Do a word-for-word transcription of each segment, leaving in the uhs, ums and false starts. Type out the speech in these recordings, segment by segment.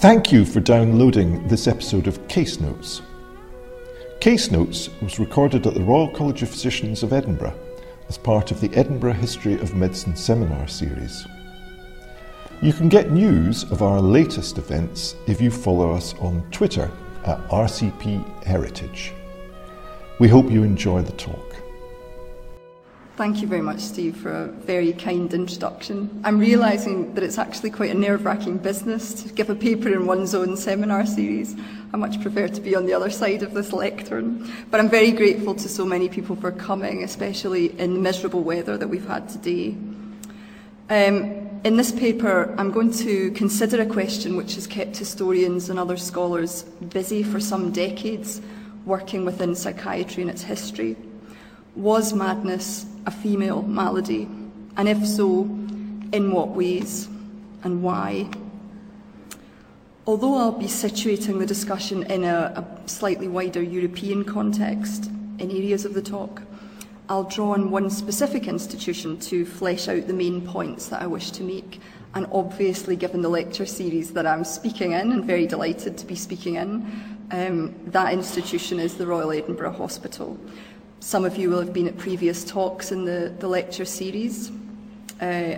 Thank you for downloading this episode of Case Notes. Case Notes was recorded at the Royal College of Physicians of Edinburgh as part of the Edinburgh History of Medicine seminar series. You can get news of our latest events if you follow us on Twitter at R C P Heritage. We hope you enjoy the talk. Thank you very much, Steve, for a very kind introduction. I'm realising that it's actually quite a nerve-wracking business to give a paper in one's own seminar series. I much prefer to be on the other side of this lectern. But I'm very grateful to so many people for coming, especially in the miserable weather that we've had today. Um, in this paper, I'm going to consider a question which has kept historians and other scholars busy for some decades, working within psychiatry and its history. Was madness a female malady? And if so, in what ways and why? Although I'll be situating the discussion in a, a slightly wider European context in areas of the talk, I'll draw on one specific institution to flesh out the main points that I wish to make. And obviously, given the lecture series that I'm speaking in, and very delighted to be speaking in, um, that institution is the Royal Edinburgh Hospital. Some of you will have been at previous talks in the, the lecture series. Uh,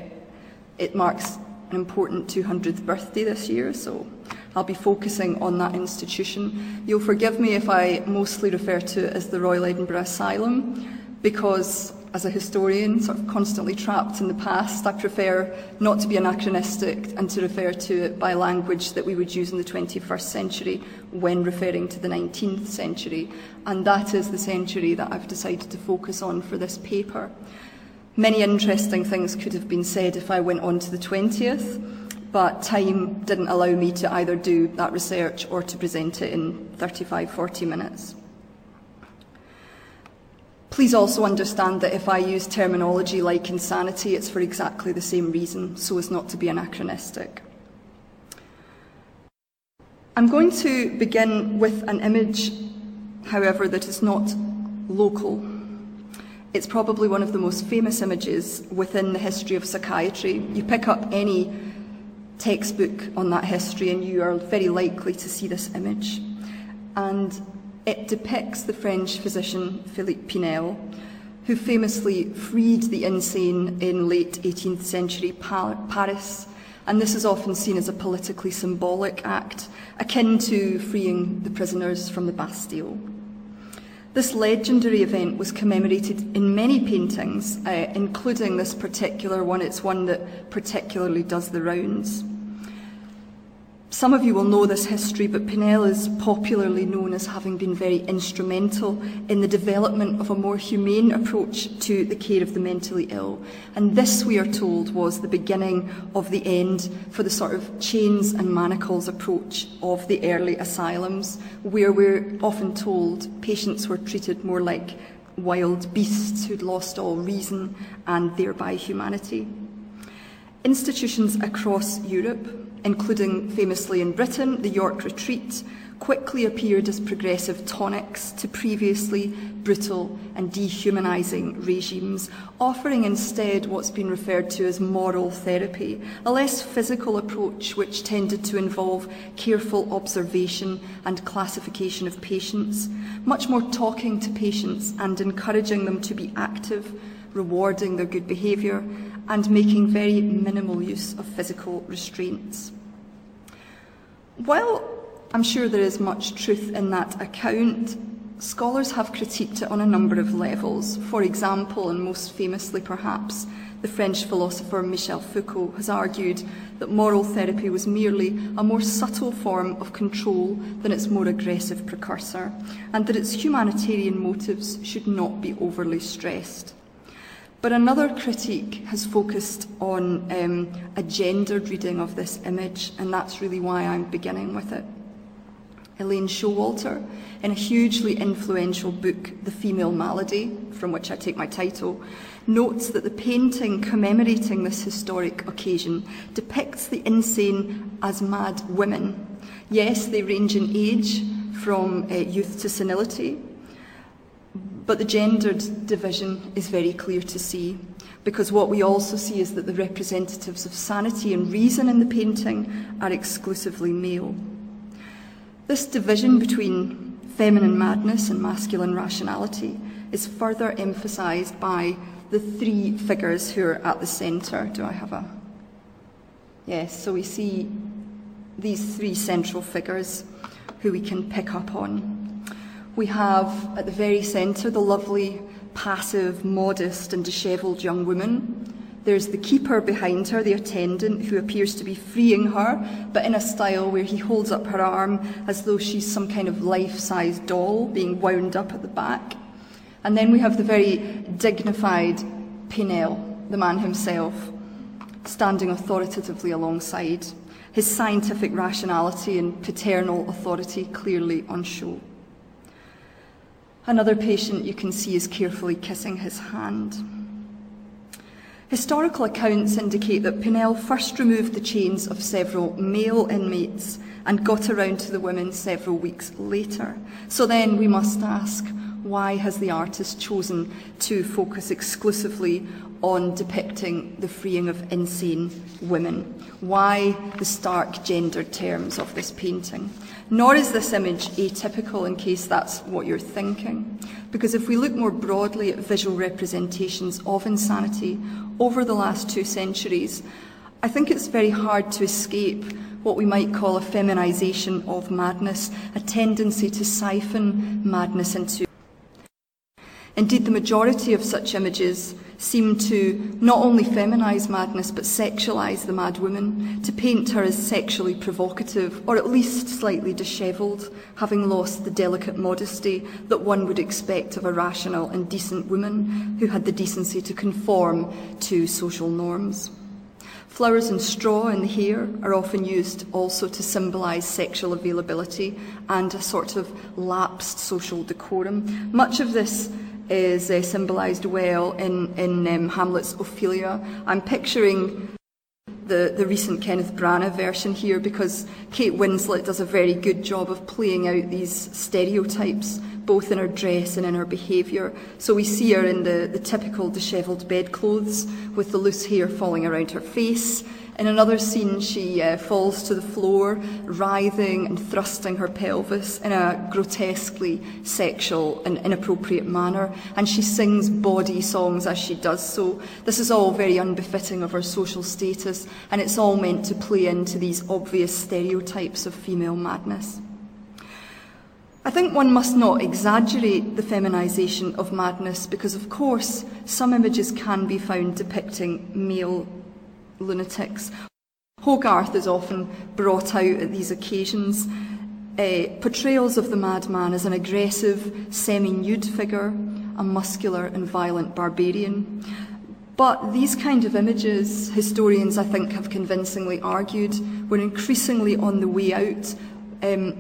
it marks an important two hundredth birthday this year, so I'll be focusing on that institution. You'll forgive me if I mostly refer to it as the Royal Edinburgh Asylum, because as a historian, sort of constantly trapped in the past, I prefer not to be anachronistic and to refer to it by language that we would use in the twenty-first century when referring to the nineteenth century. And that is the century that I've decided to focus on for this paper. Many interesting things could have been said if I went on to the twentieth, but time didn't allow me to either do that research or to present it in thirty-five, forty minutes. Please also understand that if I use terminology like insanity, it's for exactly the same reason, so as not to be anachronistic. I'm going to begin with an image, however, that is not local. It's probably one of the most famous images within the history of psychiatry. You pick up any textbook on that history and you are very likely to see this image. And it depicts the French physician Philippe Pinel, who famously freed the insane in late eighteenth century Paris, and this is often seen as a politically symbolic act, akin to freeing the prisoners from the Bastille. This legendary event was commemorated in many paintings, uh, including this particular one. It's one that particularly does the rounds. Some of you will know this history, but Pinel is popularly known as having been very instrumental in the development of a more humane approach to the care of the mentally ill. And this, we are told, was the beginning of the end for the sort of chains and manacles approach of the early asylums, where we're often told patients were treated more like wild beasts who'd lost all reason and thereby humanity. Institutions across Europe, including famously in Britain, the York Retreat, quickly appeared as progressive tonics to previously brutal and dehumanising regimes, offering instead what's been referred to as moral therapy, a less physical approach which tended to involve careful observation and classification of patients, much more talking to patients and encouraging them to be active, rewarding their good behaviour, and making very minimal use of physical restraints. While I'm sure there is much truth in that account, scholars have critiqued it on a number of levels. For example, and most famously perhaps, the French philosopher Michel Foucault has argued that moral therapy was merely a more subtle form of control than its more aggressive precursor, and that its humanitarian motives should not be overly stressed. But another critique has focused on um, a gendered reading of this image, and that's really why I'm beginning with it. Elaine Showalter, in a hugely influential book, The Female Malady, from which I take my title, notes that the painting commemorating this historic occasion depicts the insane as mad women. Yes, they range in age from uh, youth to senility, But the gendered division is very clear to see, because what we also see is that the representatives of sanity and reason in the painting are exclusively male. This division between feminine madness and masculine rationality is further emphasised by the three figures who are at the centre. Do I have a... Yes, so we see these three central figures who we can pick up on. We have at the very centre the lovely, passive, modest and dishevelled young woman. There's the keeper behind her, the attendant, who appears to be freeing her, but in a style where he holds up her arm as though she's some kind of life-size doll being wound up at the back. And then we have the very dignified Pinel, the man himself, standing authoritatively alongside, his scientific rationality and paternal authority clearly on show. Another patient you can see is carefully kissing his hand. Historical accounts indicate that Pinel first removed the chains of several male inmates and got around to the women several weeks later. So then we must ask, why has the artist chosen to focus exclusively on depicting the freeing of insane women? Why the stark gendered terms of this painting? Nor is this image atypical, in case that's what you're thinking, because if we look more broadly at visual representations of insanity over the last two centuries, I think it's very hard to escape what we might call a feminization of madness, a tendency to siphon madness into... Indeed, the majority of such images seem to not only feminize madness, but sexualize the mad woman, to paint her as sexually provocative, or at least slightly disheveled, having lost the delicate modesty that one would expect of a rational and decent woman who had the decency to conform to social norms. Flowers and straw in the hair are often used also to symbolise sexual availability and a sort of lapsed social decorum. Much of this is uh, symbolised well in, in um, Hamlet's Ophelia. I'm picturing the, the recent Kenneth Branagh version here because Kate Winslet does a very good job of playing out these stereotypes, both in her dress and in her behaviour. So we see her in the, the typical dishevelled bedclothes with the loose hair falling around her face. In another scene, she uh, falls to the floor, writhing and thrusting her pelvis in a grotesquely sexual and inappropriate manner, and she sings bawdy songs as she does so. This is all very unbefitting of her social status, and it's all meant to play into these obvious stereotypes of female madness. I think one must not exaggerate the feminisation of madness because, of course, some images can be found depicting male lunatics. Hogarth is often brought out at these occasions. Uh, portrayals of the madman as an aggressive, semi-nude figure, a muscular and violent barbarian. But these kind of images, historians, I think, have convincingly argued, were increasingly on the way out, um,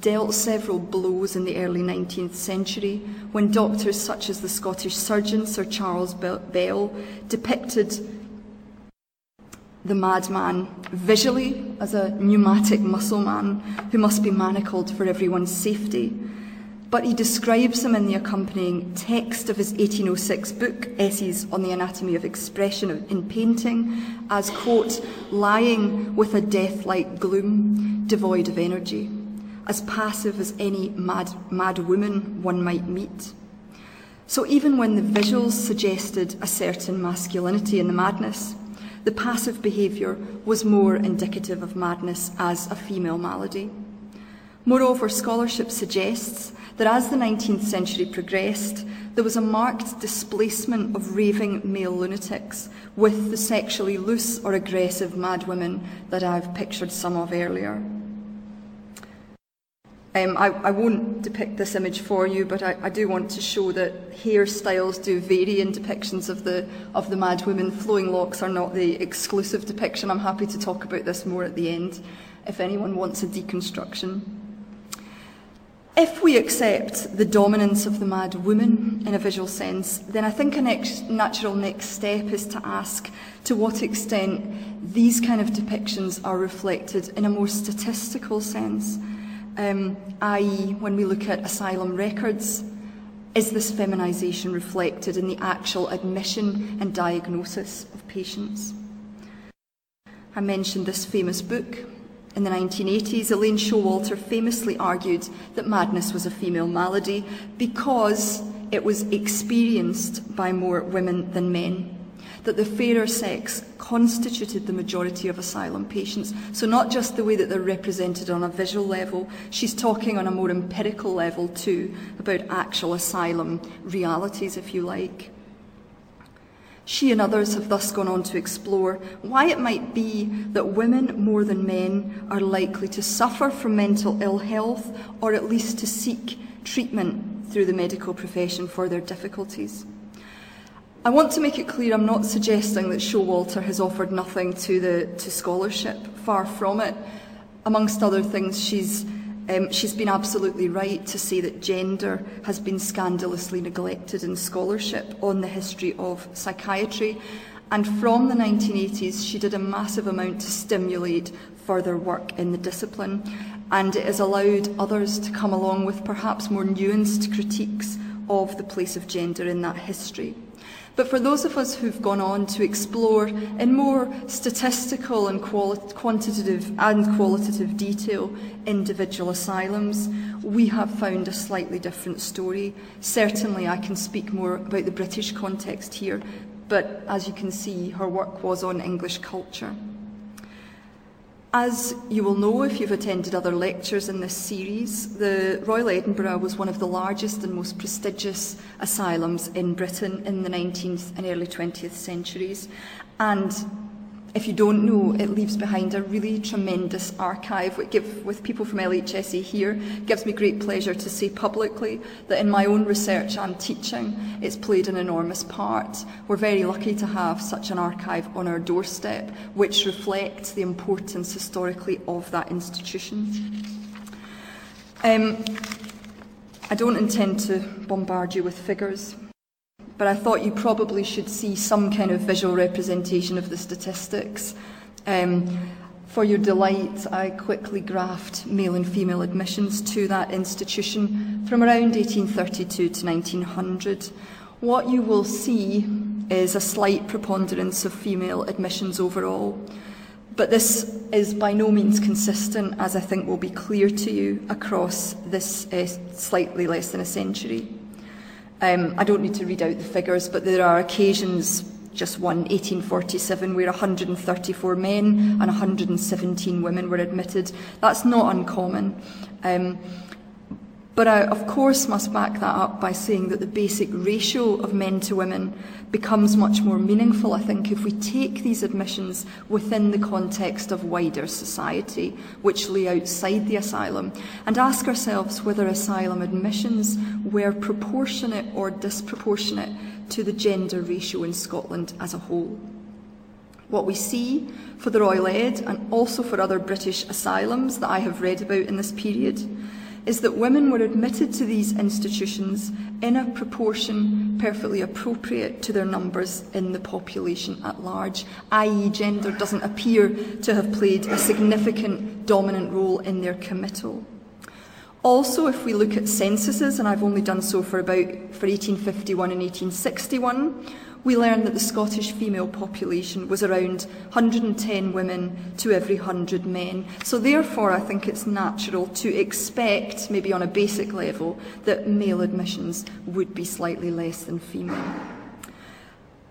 dealt several blows in the early nineteenth century when doctors such as the Scottish surgeon Sir Charles Bell depicted the madman visually as a pneumatic muscle man who must be manacled for everyone's safety. But he describes him in the accompanying text of his eighteen oh six book, Essays on the Anatomy of Expression in Painting, as, quote, lying with a death-like gloom, devoid of energy, as passive as any mad, mad woman one might meet. So even when the visuals suggested a certain masculinity in the madness, the passive behaviour was more indicative of madness as a female malady. Moreover, scholarship suggests that as the nineteenth century progressed, there was a marked displacement of raving male lunatics with the sexually loose or aggressive mad women that I've pictured some of earlier. Um, I, I won't depict this image for you, but I, I do want to show that hairstyles do vary in depictions of the of the mad women. Flowing locks are not the exclusive depiction. I'm happy to talk about this more at the end, if anyone wants a deconstruction. If we accept the dominance of the mad woman in a visual sense, then I think a next, natural next step is to ask to what extent these kind of depictions are reflected in a more statistical sense. Um, that is when we look at asylum records, Is this feminisation reflected in the actual admission and diagnosis of patients? I mentioned this famous book. In the nineteen eighties, Elaine Showalter famously argued that madness was a female malady because it was experienced by more women than men, that the fairer sex constituted the majority of asylum patients. So not just the way that they're represented on a visual level, she's talking on a more empirical level too about actual asylum realities, if you like. She and others have thus gone on to explore why it might be that women, more than men, are likely to suffer from mental ill health, or at least to seek treatment through the medical profession for their difficulties. I want to make it clear I'm not suggesting that Showalter has offered nothing to, the, to scholarship. Far from it. Amongst other things, she's, um, she's been absolutely right to say that gender has been scandalously neglected in scholarship on the history of psychiatry. And from the nineteen eighties, she did a massive amount to stimulate further work in the discipline. And it has allowed others to come along with perhaps more nuanced critiques of the place of gender in that history. But for those of us who've gone on to explore in more statistical and quali- quantitative and qualitative detail individual asylums, we have found a slightly different story. Certainly I can speak more about the British context here, but as you can see, her work was on English culture. As you will know if you've attended other lectures in this series, the Royal Edinburgh was one of the largest and most prestigious asylums in Britain in the nineteenth and early twentieth centuries. And if you don't know, it leaves behind a really tremendous archive. We give, with people from L H S A here, it gives me great pleasure to say publicly that in my own research and teaching, it's played an enormous part. We're very lucky to have such an archive on our doorstep, which reflects the importance historically of that institution. Um, I don't intend to bombard you with figures, but I thought you probably should see some kind of visual representation of the statistics. Um, for your delight, I quickly graphed male and female admissions to that institution from around eighteen thirty-two to nineteen hundred. What you will see is a slight preponderance of female admissions overall. But this is by no means consistent, as I think will be clear to you across this uh, slightly less than a century. Um, I don't need to read out the figures, but there are occasions, just one, eighteen forty-seven, where one hundred thirty-four men and one hundred seventeen women were admitted. That's not uncommon. Um, but I, of course, must back that up by saying that the basic ratio of men to women becomes much more meaningful, I think, if we take these admissions within the context of wider society, which lay outside the asylum, and ask ourselves whether asylum admissions were proportionate or disproportionate to the gender ratio in Scotland as a whole. What we see for the Royal Ed, and also for other British asylums that I have read about in this period, is that women were admitted to these institutions in a proportion perfectly appropriate to their numbers in the population at large, that is gender doesn't appear to have played a significant dominant role in their committal. Also, if we look at censuses, and I've only done so for about for eighteen fifty-one and eighteen sixty-one, we learn that the Scottish female population was around one hundred ten women to every one hundred men. So therefore, I think it's natural to expect, maybe on a basic level, that male admissions would be slightly less than female.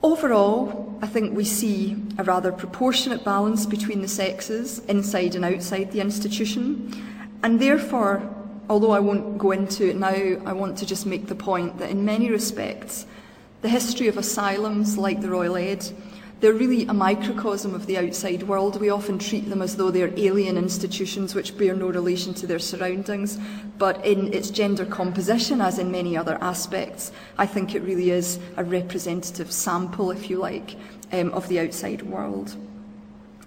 Overall, I think we see a rather proportionate balance between the sexes, inside and outside the institution, and therefore, although I won't go into it now, I want to just make the point that in many respects, the history of asylums, like the Royal Ed, they're really a microcosm of the outside world. We often treat them as though they're alien institutions which bear no relation to their surroundings, but in its gender composition, as in many other aspects, I think it really is a representative sample, if you like, um, of the outside world.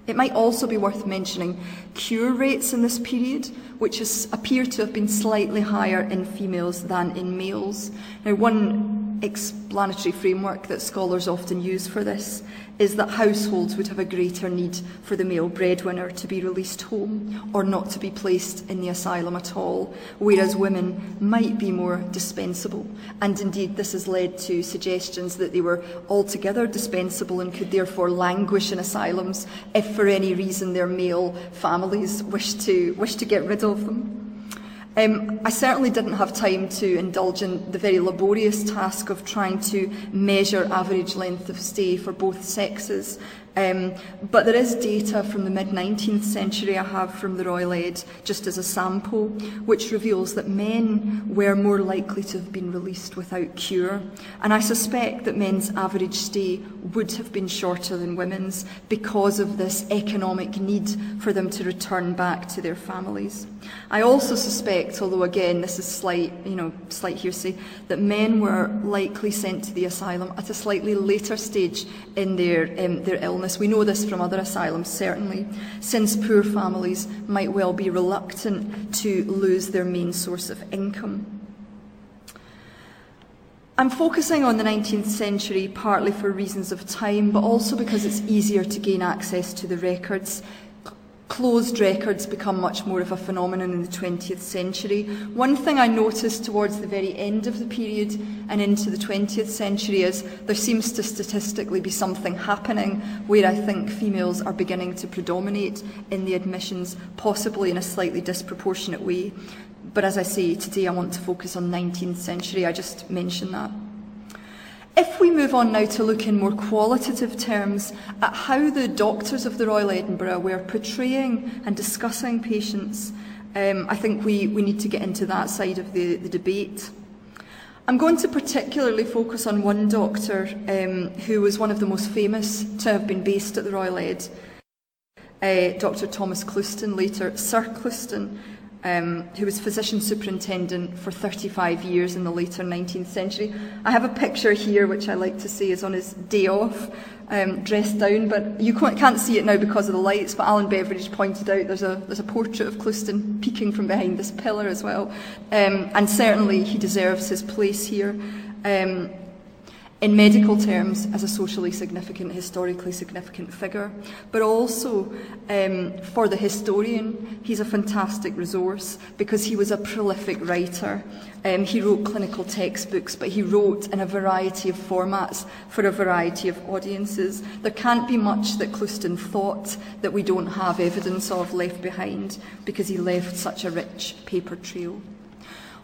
It might also be worth mentioning cure rates in this period, which is, appear to have been slightly higher in females than in males. Now, one explanatory framework that scholars often use for this is that households would have a greater need for the male breadwinner to be released home or not to be placed in the asylum at all, whereas women might be more dispensable. And indeed, this has led to suggestions that they were altogether dispensable and could therefore languish in asylums if for any reason their male families wished to, wished to get rid of them. Um, I certainly didn't have time to indulge in the very laborious task of trying to measure average length of stay for both sexes, um, but there is data from the mid nineteenth century I have from the Royal Ed, just as a sample, which reveals that men were more likely to have been released without cure, and I suspect that men's average stay would have been shorter than women's because of this economic need for them to return back to their families. I also suspect, although again this is slight, you know, slight hearsay, that men were likely sent to the asylum at a slightly later stage in their um, their illness. We know this from other asylums certainly, since poor families might well be reluctant to lose their main source of income. I'm focusing on the nineteenth century partly for reasons of time, but also because it's easier to gain access to the records. Closed records become much more of a phenomenon in the twentieth century. One thing I noticed towards the very end of the period and into the twentieth century is there seems to statistically be something happening where I think females are beginning to predominate in the admissions, possibly in a slightly disproportionate way. But as I say, today I want to focus on nineteenth century, I just mentioned that. If we move on now to look in more qualitative terms at how the doctors of the Royal Edinburgh were portraying and discussing patients, um, I think we, we need to get into that side of the, the debate. I'm going to particularly focus on one doctor um, who was one of the most famous to have been based at the Royal Ed, uh, Doctor Thomas Clouston, later Sir Clouston, Um, who was physician superintendent for thirty-five years in the later nineteenth century. I have a picture here which I like to say is on his day off, um, dressed down, but you can't see it now because of the lights, but Alan Beveridge pointed out there's a, there's a portrait of Clouston peeking from behind this pillar as well, um, and certainly he deserves his place here. Um, in medical terms, as a socially significant, historically significant figure, but also um, for the historian, he's a fantastic resource because he was a prolific writer. Um, he wrote clinical textbooks, but he wrote in a variety of formats for a variety of audiences. There can't be much that Clouston thought that we don't have evidence of left behind because he left such a rich paper trail.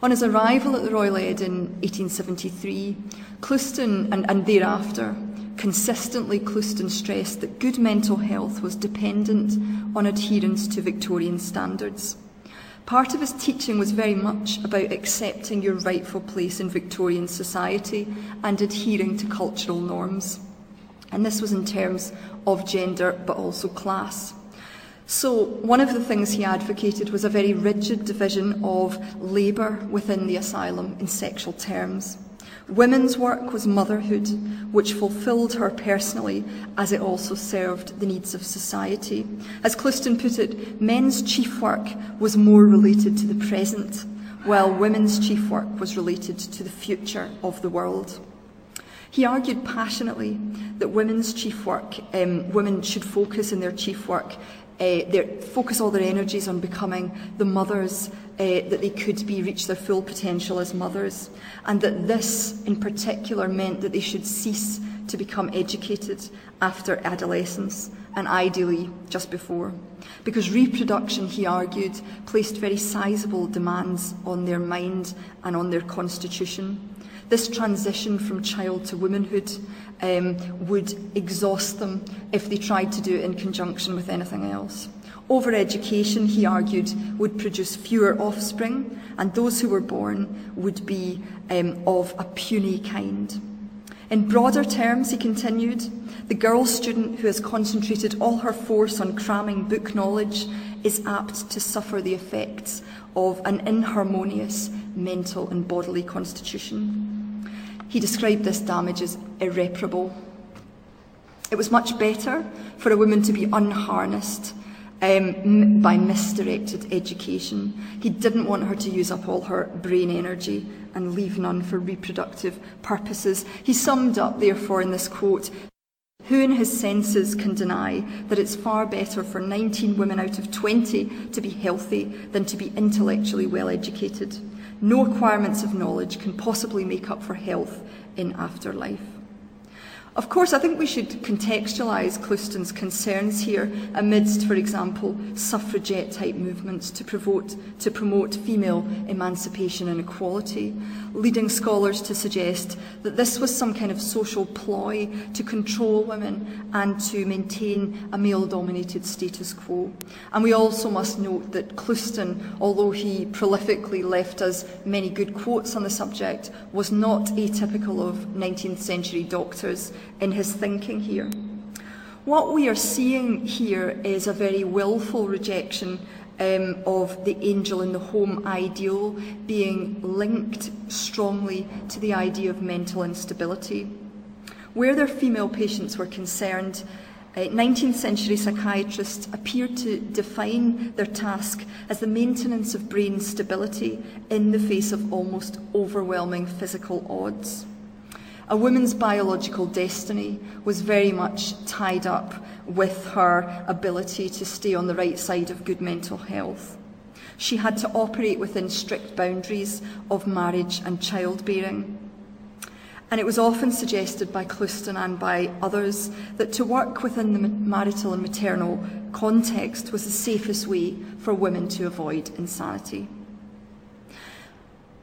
On his arrival at the Royal Ed in eighteen seventy-three, Clouston, and, and thereafter, consistently Clouston stressed that good mental health was dependent on adherence to Victorian standards. Part of his teaching was very much about accepting your rightful place in Victorian society and adhering to cultural norms. And this was in terms of gender, but also class. So one of the things he advocated was a very rigid division of labour within the asylum in sexual terms. Women's work was motherhood, which fulfilled her personally as it also served the needs of society. As Clouston put it, men's chief work was more related to the present, while women's chief work was related to the future of the world. He argued passionately that women's chief work, um, women should focus in their chief work Uh, their, focus all their energies on becoming the mothers uh, that they could be, reach their full potential as mothers, and that this in particular meant that they should cease to become educated after adolescence, and ideally just before, because reproduction, he argued, placed very sizable demands on their mind and on their constitution. This transition from child to womanhood um, would exhaust them if they tried to do it in conjunction with anything else. Over-education, he argued, would produce fewer offspring, and those who were born would be um, of a puny kind. In broader terms, he continued, the girl student who has concentrated all her force on cramming book knowledge is apt to suffer the effects of an inharmonious mental and bodily constitution. He described this damage as irreparable. It was much better for a woman to be unharnessed um, by misdirected education. He didn't want her to use up all her brain energy and leave none for reproductive purposes. He summed up, therefore, in this quote, "Who in his senses can deny that it's far better for nineteen women out of twenty to be healthy than to be intellectually well-educated? No acquirements of knowledge can possibly make up for health in afterlife." Of course, I think we should contextualise Clouston's concerns here amidst, for example, suffragette-type movements to promote, to promote female emancipation and equality, leading scholars to suggest that this was some kind of social ploy to control women and to maintain a male-dominated status quo. And we also must note that Clouston, although he prolifically left us many good quotes on the subject, was not atypical of nineteenth century doctors in his thinking here. What we are seeing here is a very willful rejection um, of the angel in the home ideal being linked strongly to the idea of mental instability. Where their female patients were concerned, uh, nineteenth century psychiatrists appeared to define their task as the maintenance of brain stability in the face of almost overwhelming physical odds. A woman's biological destiny was very much tied up with her ability to stay on the right side of good mental health. She had to operate within strict boundaries of marriage and childbearing. And it was often suggested by Clouston and by others that to work within the marital and maternal context was the safest way for women to avoid insanity.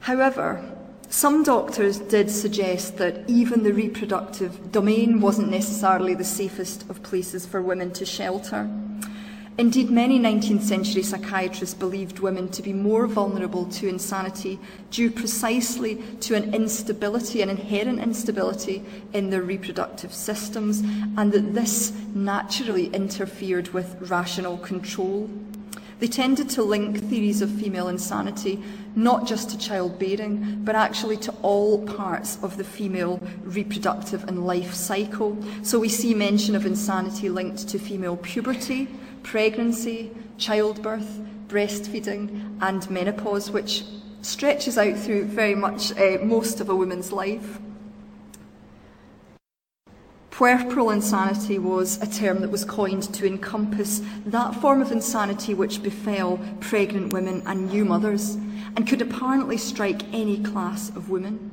However, some doctors did suggest that even the reproductive domain wasn't necessarily the safest of places for women to shelter. Indeed, many nineteenth century psychiatrists believed women to be more vulnerable to insanity due precisely to an instability, an inherent instability in their reproductive systems, and that this naturally interfered with rational control. They tended to link theories of female insanity not just to childbearing, but actually to all parts of the female reproductive and life cycle. So we see mention of insanity linked to female puberty, pregnancy, childbirth, breastfeeding, and menopause, which stretches out through very much uh, most of a woman's life. Puerperal insanity was a term that was coined to encompass that form of insanity which befell pregnant women and new mothers, and could apparently strike any class of women.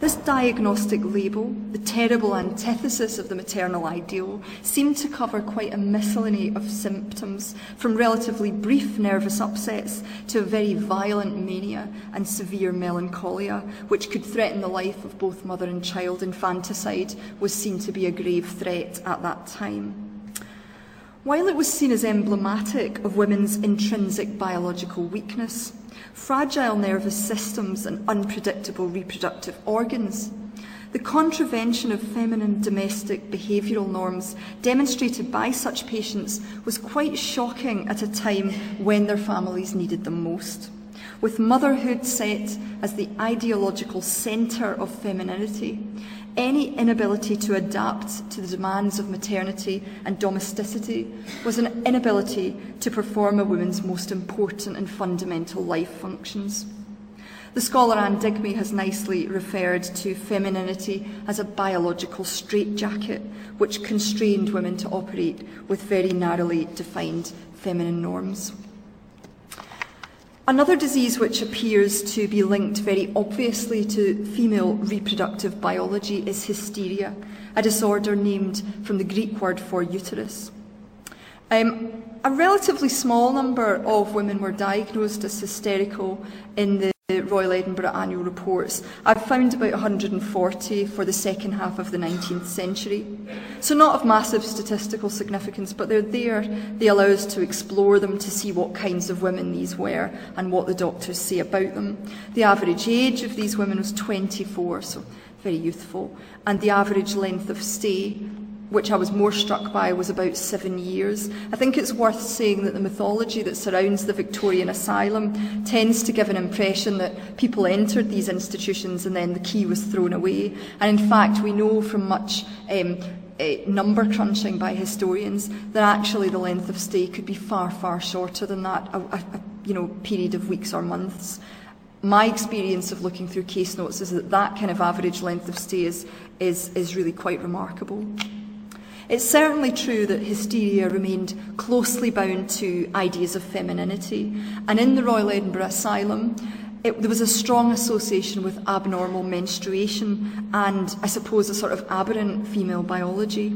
This diagnostic label, the terrible antithesis of the maternal ideal, seemed to cover quite a miscellany of symptoms, from relatively brief nervous upsets to a very violent mania and severe melancholia, which could threaten the life of both mother and child. Infanticide was seen to be a grave threat at that time. While it was seen as emblematic of women's intrinsic biological weakness, fragile nervous systems and unpredictable reproductive organs, the contravention of feminine domestic behavioural norms demonstrated by such patients was quite shocking at a time when their families needed them most. With motherhood set as the ideological centre of femininity, any inability to adapt to the demands of maternity and domesticity was an inability to perform a woman's most important and fundamental life functions. The scholar Anne Digby has nicely referred to femininity as a biological straitjacket, which constrained women to operate with very narrowly defined feminine norms. Another disease which appears to be linked very obviously to female reproductive biology is hysteria, a disorder named from the Greek word for uterus. Um, a relatively small number of women were diagnosed as hysterical in the Royal Edinburgh annual reports. I've found about one hundred forty for the second half of the nineteenth century. So not of massive statistical significance, but they're there. They allow us to explore them, to see what kinds of women these were and what the doctors say about them. The average age of these women was twenty-four, so very youthful. And the average length of stay, which I was more struck by, was about seven years. I think it's worth saying that the mythology that surrounds the Victorian asylum tends to give an impression that people entered these institutions and then the key was thrown away. And in fact, we know from much um, uh, number crunching by historians, that actually the length of stay could be far, far shorter than that, a, a you know, period of weeks or months. My experience of looking through case notes is that that kind of average length of stay is, is, is really quite remarkable. It's certainly true that hysteria remained closely bound to ideas of femininity, and in the Royal Edinburgh Asylum, it, there was a strong association with abnormal menstruation and, I suppose, a sort of aberrant female biology.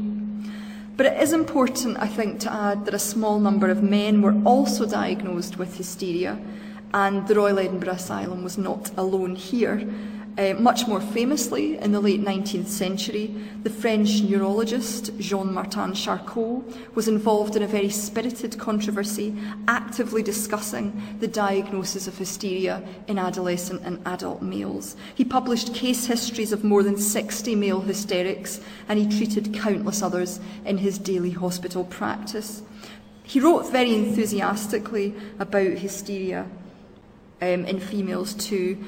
But it is important, I think, to add that a small number of men were also diagnosed with hysteria, and the Royal Edinburgh Asylum was not alone here. Uh, much more famously, in the late nineteenth century, the French neurologist Jean-Martin Charcot was involved in a very spirited controversy, actively discussing the diagnosis of hysteria in adolescent and adult males. He published case histories of more than sixty male hysterics, and he treated countless others in his daily hospital practice. He wrote very enthusiastically about hysteria um, in females too.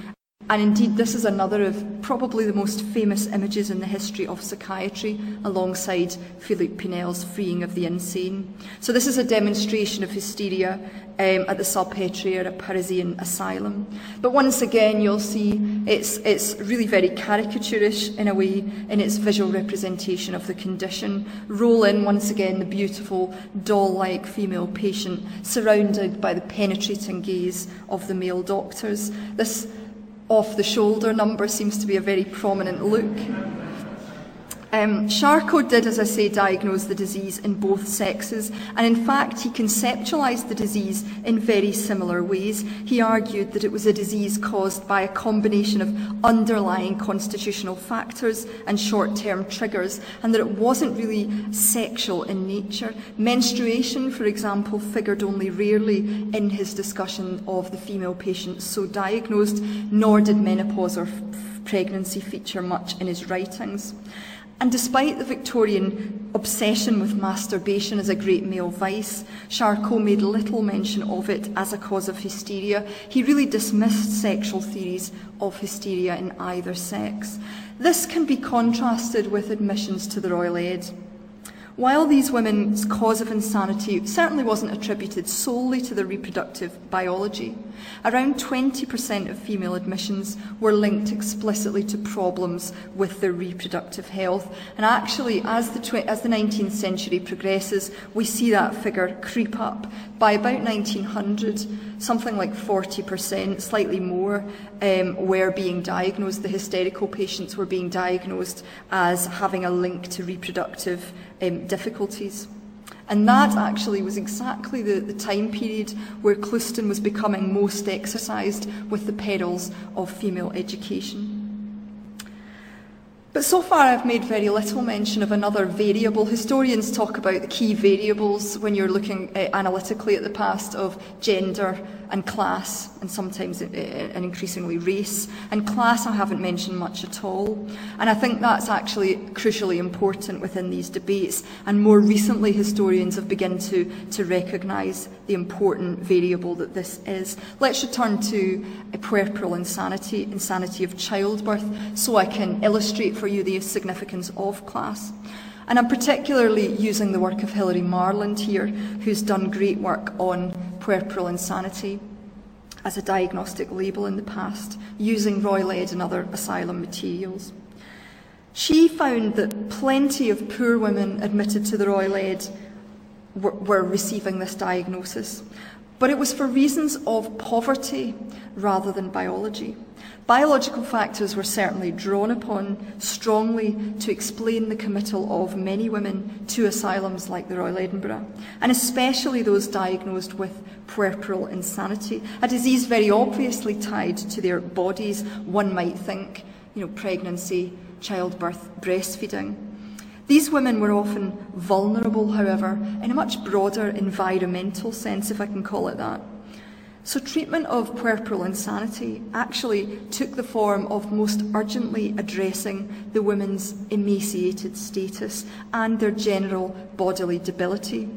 And indeed, this is another of probably the most famous images in the history of psychiatry, alongside Philippe Pinel's Freeing of the Insane. So this is a demonstration of hysteria um, at the Salpêtrière, a Parisian asylum. But once again, you'll see it's, it's really very caricaturish in a way in its visual representation of the condition. Roll in, once again, the beautiful, doll-like female patient, surrounded by the penetrating gaze of the male doctors. This off-the-shoulder number seems to be a very prominent look. Um, Charcot did, as I say, diagnose the disease in both sexes, and in fact he conceptualised the disease in very similar ways. He argued that it was a disease caused by a combination of underlying constitutional factors and short-term triggers, and that it wasn't really sexual in nature. Menstruation, for example, figured only rarely in his discussion of the female patients so diagnosed, nor did menopause or pregnancy feature much in his writings. And despite the Victorian obsession with masturbation as a great male vice, Charcot made little mention of it as a cause of hysteria. He really dismissed sexual theories of hysteria in either sex. This can be contrasted with admissions to the Royal Ed. While these women's cause of insanity certainly wasn't attributed solely to their reproductive biology, around twenty percent of female admissions were linked explicitly to problems with their reproductive health. And actually, as the, as the nineteenth century progresses, we see that figure creep up. By about nineteen hundred, something like forty percent, slightly more, um, were being diagnosed. The hysterical patients were being diagnosed as having a link to reproductive um, difficulties. And that actually was exactly the, the time period where Clouston was becoming most exercised with the perils of female education. But so far I've made very little mention of another variable. Historians talk about the key variables when you're looking uh, analytically at the past of gender and class, and sometimes uh, and increasingly race. And class I haven't mentioned much at all. And I think that's actually crucially important within these debates. And more recently historians have begun to, to recognise the important variable that this is. Let's return to uh, puerperal insanity, insanity of childbirth, so I can illustrate for for you the significance of class. And I'm particularly using the work of Hilary Marland here, who's done great work on puerperal insanity as a diagnostic label in the past, using Royal Ed and other asylum materials. She found that plenty of poor women admitted to the Royal Ed were, were receiving this diagnosis, but it was for reasons of poverty rather than biology. Biological factors were certainly drawn upon strongly to explain the committal of many women to asylums like the Royal Edinburgh, and especially those diagnosed with puerperal insanity, a disease very obviously tied to their bodies. One might think, you know, pregnancy, childbirth, breastfeeding. These women were often vulnerable, however, in a much broader environmental sense, if I can call it that. So treatment of puerperal insanity actually took the form of most urgently addressing the women's emaciated status and their general bodily debility.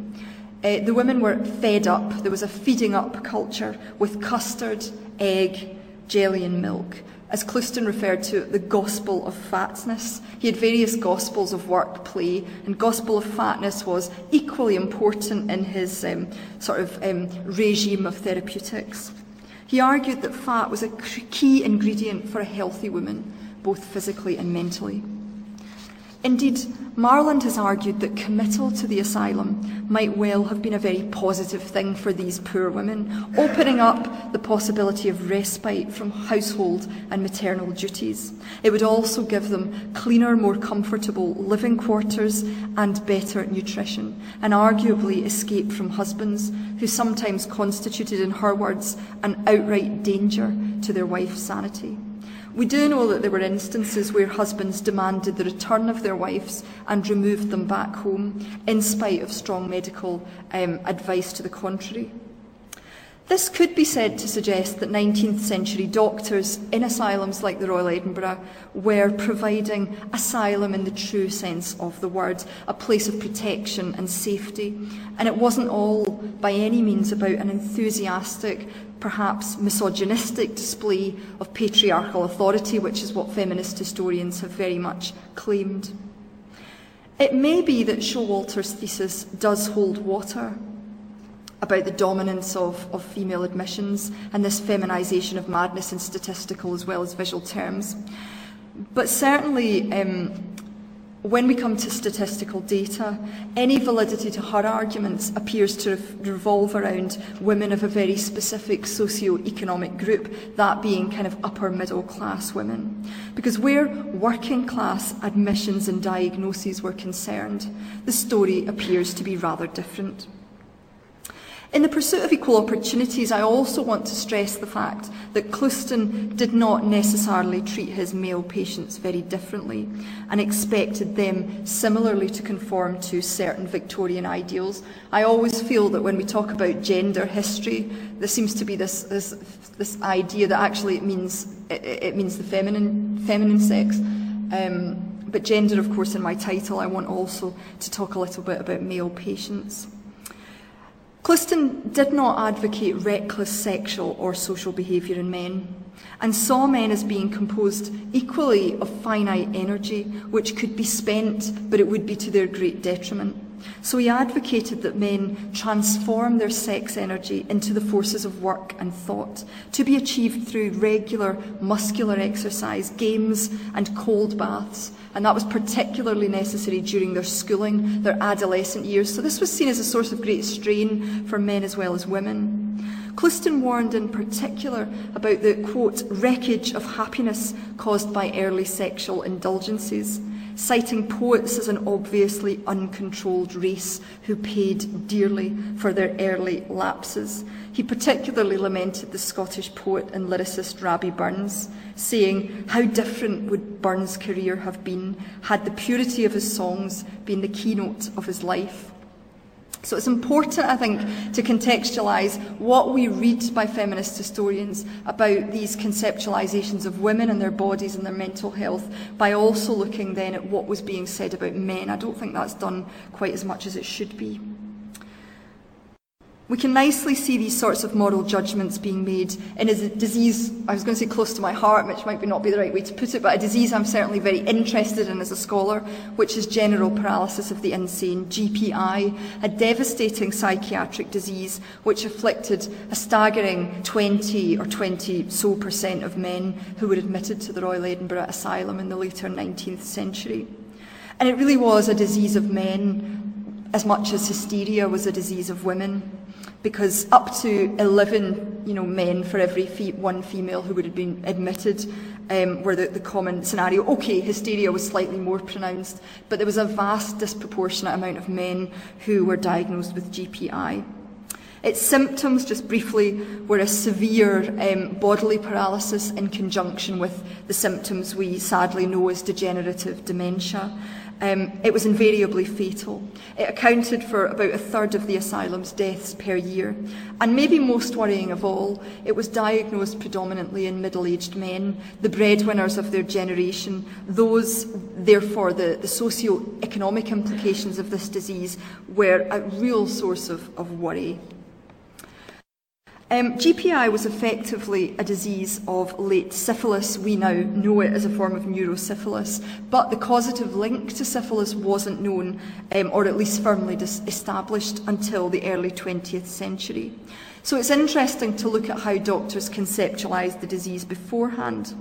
Uh, the women were fed up. There was a feeding up culture with custard, egg, jelly and milk. as Clouston referred to it, the gospel of fatness. He had various gospels of work, play, and gospel of fatness was equally important in his um, sort of um, regime of therapeutics. He argued that fat was a key ingredient for a healthy woman, both physically and mentally. Indeed, Marland has argued that committal to the asylum might well have been a very positive thing for these poor women, opening up the possibility of respite from household and maternal duties. It would also give them cleaner, more comfortable living quarters and better nutrition, and arguably escape from husbands who sometimes constituted, in her words, an outright danger to their wife's sanity. We do know that there were instances where husbands demanded the return of their wives and removed them back home, in spite of strong medical um, advice to the contrary. This could be said to suggest that nineteenth century doctors in asylums like the Royal Edinburgh were providing asylum in the true sense of the word, a place of protection and safety. And it wasn't all by any means about an enthusiastic, perhaps misogynistic display of patriarchal authority, which is what feminist historians have very much claimed. It may be that Showalter's thesis does hold water about the dominance of, of female admissions and this feminisation of madness in statistical as well as visual terms. But certainly, um, when we come to statistical data, any validity to her arguments appears to revolve around women of a very specific socio-economic group, that being kind of upper middle class women. Because where working class admissions and diagnoses were concerned, the story appears to be rather different. In the pursuit of equal opportunities, I also want to stress the fact that Clouston did not necessarily treat his male patients very differently and expected them similarly to conform to certain Victorian ideals. I always feel that when we talk about gender history, there seems to be this this, this idea that actually it means it, it means the feminine feminine sex. Um, but gender, of course, in my title, I want also to talk a little bit about male patients. Clouston did not advocate reckless sexual or social behaviour in men, and saw men as being composed equally of finite energy, which could be spent, but it would be to their great detriment. So he advocated that men transform their sex energy into the forces of work and thought, to be achieved through regular muscular exercise, games and cold baths. And that was particularly necessary during their schooling, their adolescent years. So this was seen as a source of great strain for men as well as women. Clouston warned in particular about the, quote, wreckage of happiness caused by early sexual indulgences, citing poets as an obviously uncontrolled race who paid dearly for their early lapses. He particularly lamented the Scottish poet and lyricist Rabbie Burns, saying, "How different would Burns' career have been had the purity of his songs been the keynote of his life?" So it's important, I think, to contextualise what we read by feminist historians about these conceptualisations of women and their bodies and their mental health by also looking then at what was being said about men. I don't think that's done quite as much as it should be. We can nicely see these sorts of moral judgments being made in a disease, I was going to say close to my heart, which might not be the right way to put it, but a disease I'm certainly very interested in as a scholar, which is general paralysis of the insane, G P I, a devastating psychiatric disease which afflicted a staggering twenty or twenty so percent of men who were admitted to the Royal Edinburgh Asylum in the later nineteenth century. And it really was a disease of men as much as hysteria was a disease of women, because up to eleven you know, men for every fe- one female who would have been admitted um, were the, the common scenario. Okay, hysteria was slightly more pronounced, but there was a vast disproportionate amount of men who were diagnosed with G P I. Its symptoms, just briefly, were a severe um, bodily paralysis in conjunction with the symptoms we sadly know as degenerative dementia. Um, it was invariably fatal. It accounted for about a third of the asylum's deaths per year. And maybe most worrying of all, it was diagnosed predominantly in middle-aged men, the breadwinners of their generation. Those, therefore, the, the socio-economic implications of this disease were a real source of, of worry. Um, G P I was effectively a disease of late syphilis. We now know it as a form of neurosyphilis, but the causative link to syphilis wasn't known, um, or at least firmly dis- established, until the early twentieth century. So it's interesting to look at how doctors conceptualised the disease beforehand.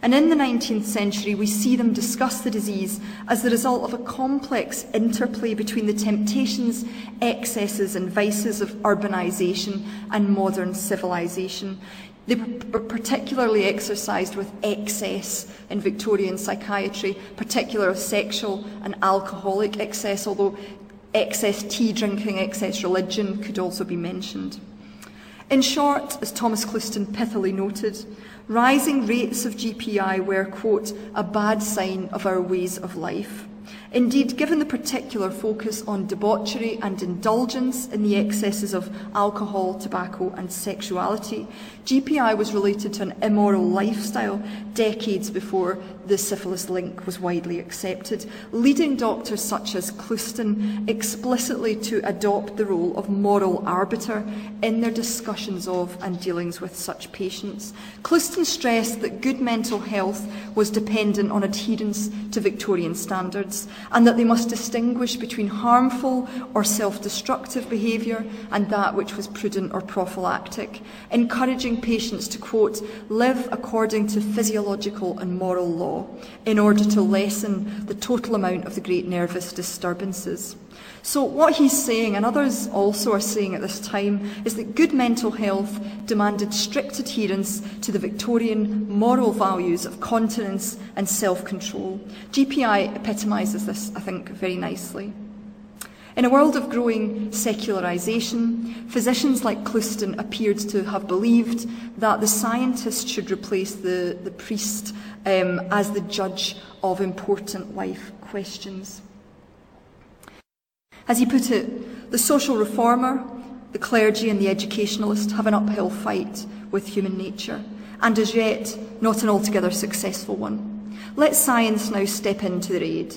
And in the nineteenth century, we see them discuss the disease as the result of a complex interplay between the temptations, excesses and vices of urbanisation and modern civilisation. They were particularly exercised with excess in Victorian psychiatry, particularly sexual and alcoholic excess, although excess tea drinking, excess religion could also be mentioned. In short, as Thomas Clouston pithily noted, rising rates of G P I were, quote, a bad sign of our ways of life. Indeed, given the particular focus on debauchery and indulgence in the excesses of alcohol, tobacco and sexuality, G P I was related to an immoral lifestyle decades before the syphilis link was widely accepted, leading doctors such as Clouston explicitly to adopt the role of moral arbiter in their discussions of and dealings with such patients. Clouston stressed that good mental health was dependent on adherence to Victorian standards, and that they must distinguish between harmful or self-destructive behaviour and that which was prudent or prophylactic, encouraging patients to, quote, live according to physiological and moral law in order to lessen the total amount of the great nervous disturbances. So what he's saying, and others also are saying at this time, is that good mental health demanded strict adherence to the Victorian moral values of continence and self-control. G P I epitomises this, I think, very nicely. In a world of growing secularisation, physicians like Clouston appeared to have believed that the scientist should replace the, the priest um, as the judge of important life questions. As he put it, the social reformer, the clergy and the educationalist have an uphill fight with human nature, and as yet, not an altogether successful one. Let science now step in to their aid.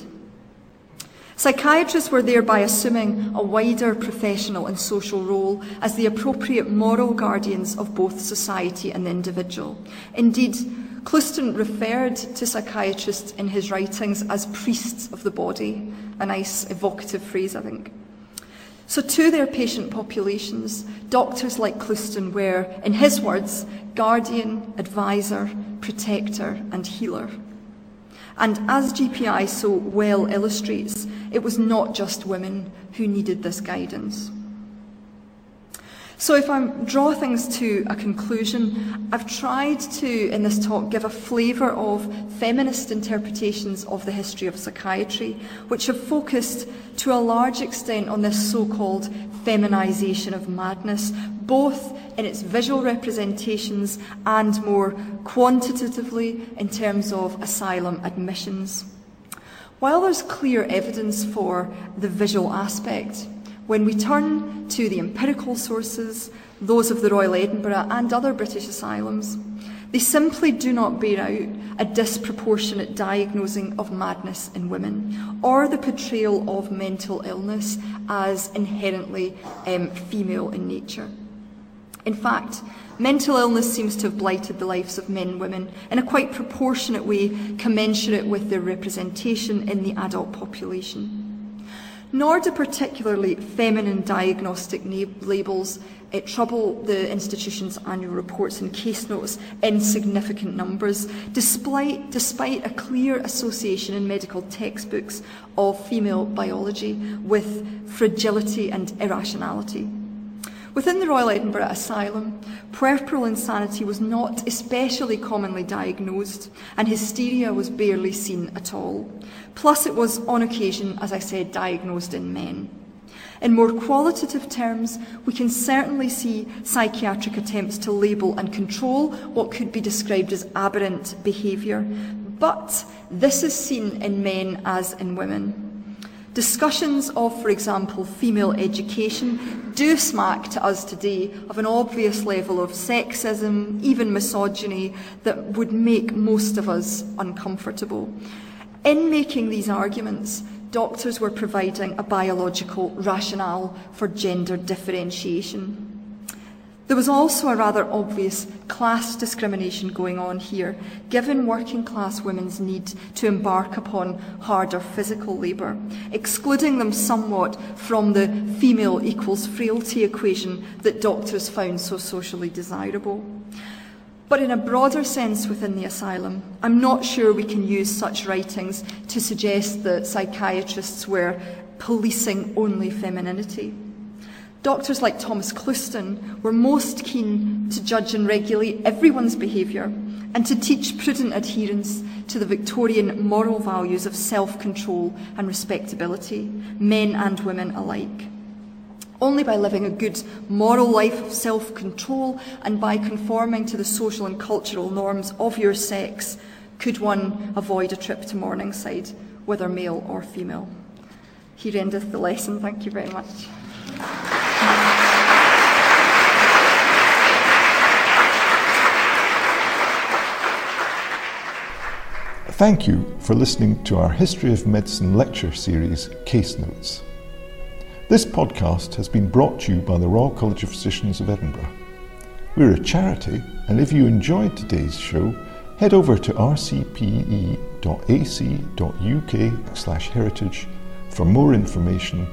Psychiatrists were thereby assuming a wider professional and social role as the appropriate moral guardians of both society and the individual. Indeed, Clouston referred to psychiatrists in his writings as priests of the body, a nice evocative phrase, I think. So to their patient populations, doctors like Clouston were, in his words, guardian, advisor, protector and healer. And as G P I so well illustrates, it was not just women who needed this guidance. So if I draw things to a conclusion, I've tried to, in this talk, give a flavour of feminist interpretations of the history of psychiatry, which have focused to a large extent on this so-called feminisation of madness, both in its visual representations and more quantitatively in terms of asylum admissions. While there's clear evidence for the visual aspect, when we turn to the empirical sources, those of the Royal Edinburgh and other British asylums, they simply do not bear out a disproportionate diagnosing of madness in women, or the portrayal of mental illness as inherently um, female in nature. In fact, mental illness seems to have blighted the lives of men and women in a quite proportionate way, commensurate with their representation in the adult population. Nor do particularly feminine diagnostic nab- labels uh, trouble the institution's annual reports and case notes in significant numbers, despite, despite a clear association in medical textbooks of female biology with fragility and irrationality. Within the Royal Edinburgh Asylum, puerperal insanity was not especially commonly diagnosed, and hysteria was barely seen at all. Plus, it was, on occasion, as I said, diagnosed in men. In more qualitative terms, we can certainly see psychiatric attempts to label and control what could be described as aberrant behaviour, but this is seen in men as in women. Discussions of, for example, female education do smack to us today of an obvious level of sexism, even misogyny, that would make most of us uncomfortable. In making these arguments, doctors were providing a biological rationale for gender differentiation. There was also a rather obvious class discrimination going on here, given working class women's need to embark upon harder physical labour, excluding them somewhat from the female equals frailty equation that doctors found so socially desirable. But in a broader sense within the asylum, I'm not sure we can use such writings to suggest that psychiatrists were policing only femininity. Doctors like Thomas Clouston were most keen to judge and regulate everyone's behaviour and to teach prudent adherence to the Victorian moral values of self-control and respectability, men and women alike. Only by living a good moral life of self-control and by conforming to the social and cultural norms of your sex could one avoid a trip to Morningside, whether male or female. Here endeth the lesson. Thank you very much. Thank you for listening to our History of Medicine lecture series, Case Notes. This podcast has been brought to you by the Royal College of Physicians of Edinburgh. We're a charity, and if you enjoyed today's show, head over to r c p e dot a c dot u k slash heritage for more information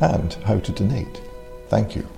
and how to donate. Thank you.